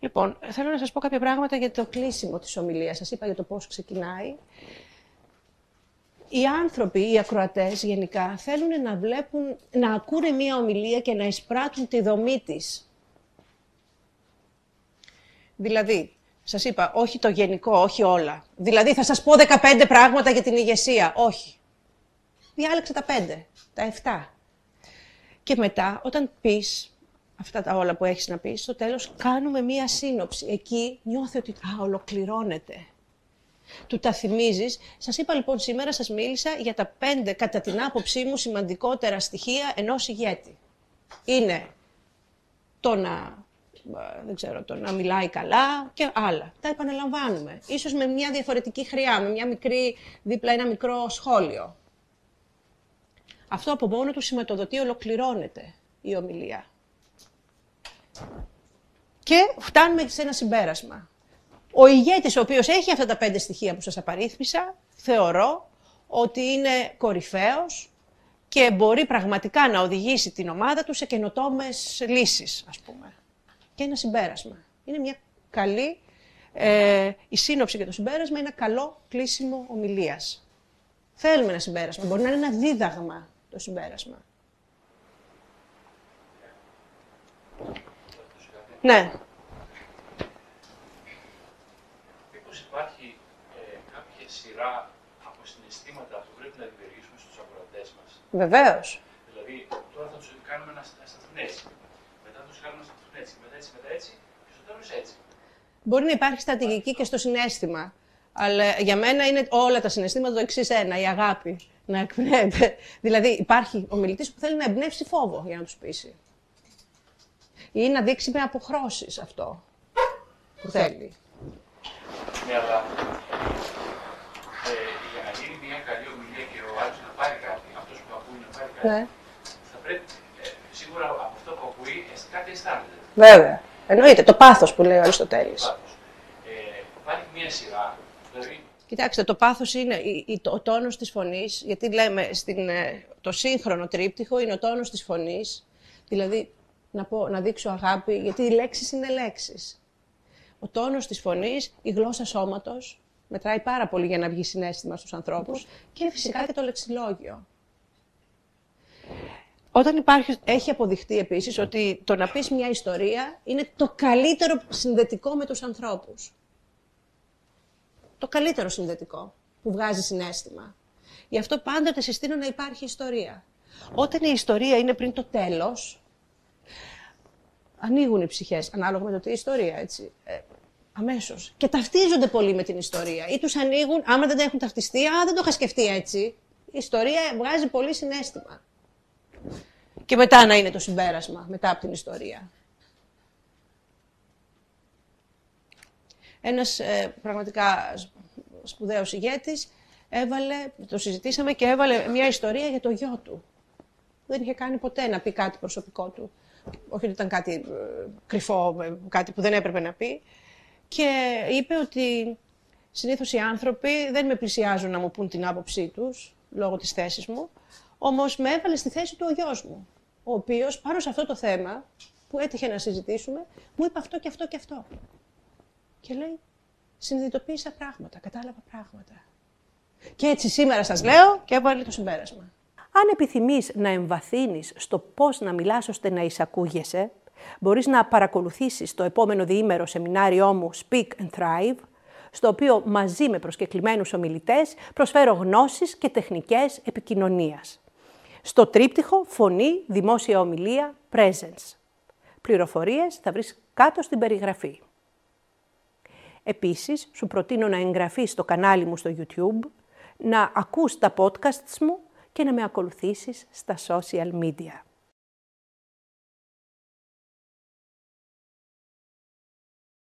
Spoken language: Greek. Λοιπόν, θέλω να σας πω κάποια πράγματα για το κλείσιμο της ομιλίας. Σας είπα για το πώς ξεκινάει. Οι άνθρωποι, οι ακροατές γενικά, θέλουν να βλέπουν, να ακούνε μία ομιλία και να εισπράττουν τη δομή της. Δηλαδή, σας είπα, όχι το γενικό, όχι όλα. Δηλαδή, θα σας πω 15 πράγματα για την ηγεσία. Όχι. Διάλεξε τα 5, τα 7. Και μετά, όταν πεις αυτά τα όλα που έχεις να πεις, στο τέλος κάνουμε μία σύνοψη. Εκεί νιώθει ότι ολοκληρώνεται. Του τα θυμίζεις. Σας είπα λοιπόν σήμερα, σας μίλησα για τα 5, κατά την άποψή μου, σημαντικότερα στοιχεία ενός ηγέτη. Είναι το να, δεν ξέρω, το να μιλάει καλά και άλλα. Τα επαναλαμβάνουμε. Ίσως με μια διαφορετική χρειά, με μια μικρή δίπλα ένα μικρό σχόλιο. Αυτό από μόνο του σηματοδοτεί, ολοκληρώνεται η ομιλία. Και φτάνουμε σε ένα συμπέρασμα. Ο ηγέτης, ο οποίος έχει αυτά τα 5 στοιχεία που σας απαρίθμησα, θεωρώ ότι είναι κορυφαίος και μπορεί πραγματικά να οδηγήσει την ομάδα του σε καινοτόμες λύσεις, ας πούμε. Και ένα συμπέρασμα. Είναι μια καλή, η σύνοψη και το συμπέρασμα είναι ένα καλό κλείσιμο ομιλίας. Θέλουμε ένα συμπέρασμα. Μπορεί να είναι ένα δίδαγμα το συμπέρασμα. Ναι. Μήπως υπάρχει κάποια σειρά από συναισθήματα που πρέπει να δημιουργήσουμε στους αγοραστές μας? Βεβαίως. Δηλαδή, τώρα θα τους κάνουμε να σταθούν έτσι. Μετά θα τους κάνουμε να σταθούν έτσι. Μετά έτσι, μετά έτσι. Και στο τέλος έτσι. Μπορεί να υπάρχει στρατηγική και στο συναίσθημα. Αλλά για μένα είναι όλα τα συναισθήματα το εξής ένα, η αγάπη να εκπνέεται. Δηλαδή, υπάρχει ο μιλητής που θέλει να εμπνεύσει φόβο για να τους πείσει. Ή να δείξει με αποχρώσεις αυτό που θέλει. Ναι, αλλά για να γίνει μια καλή ομιλία και ο άλλος να πάρει κάτι, αυτός που ακούει να πάρει κάτι, ναι. Θα πρέπει σίγουρα από αυτό που ακούει κάτι αισθάνεται. Βέβαια. Εννοείται. Το πάθος που λέει ο Αριστοτέλης. Υπάρχει μια σειρά. Δηλαδή... Κοιτάξτε, το πάθος είναι ο τόνος της φωνής, γιατί λέμε το σύγχρονο τρίπτυχο είναι ο τόνος της φωνής, δηλαδή... Να δείξω αγάπη, γιατί οι λέξεις είναι λέξεις. Ο τόνος της φωνής, η γλώσσα σώματος, μετράει πάρα πολύ για να βγει συναίσθημα στους ανθρώπους και φυσικά και το λεξιλόγιο. Όταν έχει αποδειχτεί επίσης ότι το να πεις μια ιστορία είναι το καλύτερο συνδετικό με τους ανθρώπους. Το καλύτερο συνδετικό που βγάζει συναίσθημα. Γι' αυτό πάντοτε συστήνω να υπάρχει ιστορία. Όταν η ιστορία είναι πριν το τέλος, ανοίγουν οι ψυχές, ανάλογα με το τι η ιστορία, έτσι, αμέσως. Και ταυτίζονται πολύ με την ιστορία. Ή τους ανοίγουν, άμα δεν τα έχουν ταυτιστεί, «Α, δεν το είχα σκεφτεί έτσι». Η ιστορία βγάζει πολύ συναίσθημα. Και μετά να είναι το συμπέρασμα, μετά από την ιστορία. Ένας πραγματικά σπουδαίος ηγέτης, το συζητήσαμε και έβαλε μια ιστορία για το γιο του. Δεν είχε κάνει ποτέ να πει κάτι προσωπικό του. Όχι ότι ήταν κάτι κρυφό, κάτι που δεν έπρεπε να πει. Και είπε ότι συνήθως οι άνθρωποι δεν με πλησιάζουν να μου πουν την άποψή τους, λόγω της θέσης μου, όμως με έβαλε στη θέση του ο γιος μου, ο οποίος πάνω σε αυτό το θέμα που έτυχε να συζητήσουμε, μου είπε αυτό και αυτό και αυτό. Και λέει, συνειδητοποίησα πράγματα, κατάλαβα πράγματα. Και έτσι σήμερα σας λέω και έβαλε το συμπέρασμα. Αν επιθυμείς να εμβαθύνεις στο πώς να μιλάς ώστε να εισακούγεσαι, μπορείς να παρακολουθήσεις το επόμενο διήμερο σεμινάριό μου Speak and Thrive, στο οποίο μαζί με προσκεκλημένους ομιλητές προσφέρω γνώσεις και τεχνικές επικοινωνίας. Στο τρίπτυχο φωνή, δημόσια ομιλία, presence. Πληροφορίες θα βρεις κάτω στην περιγραφή. Επίσης, σου προτείνω να εγγραφείς στο κανάλι μου στο YouTube, να ακούς τα podcasts μου και να με ακολουθήσεις στα social media.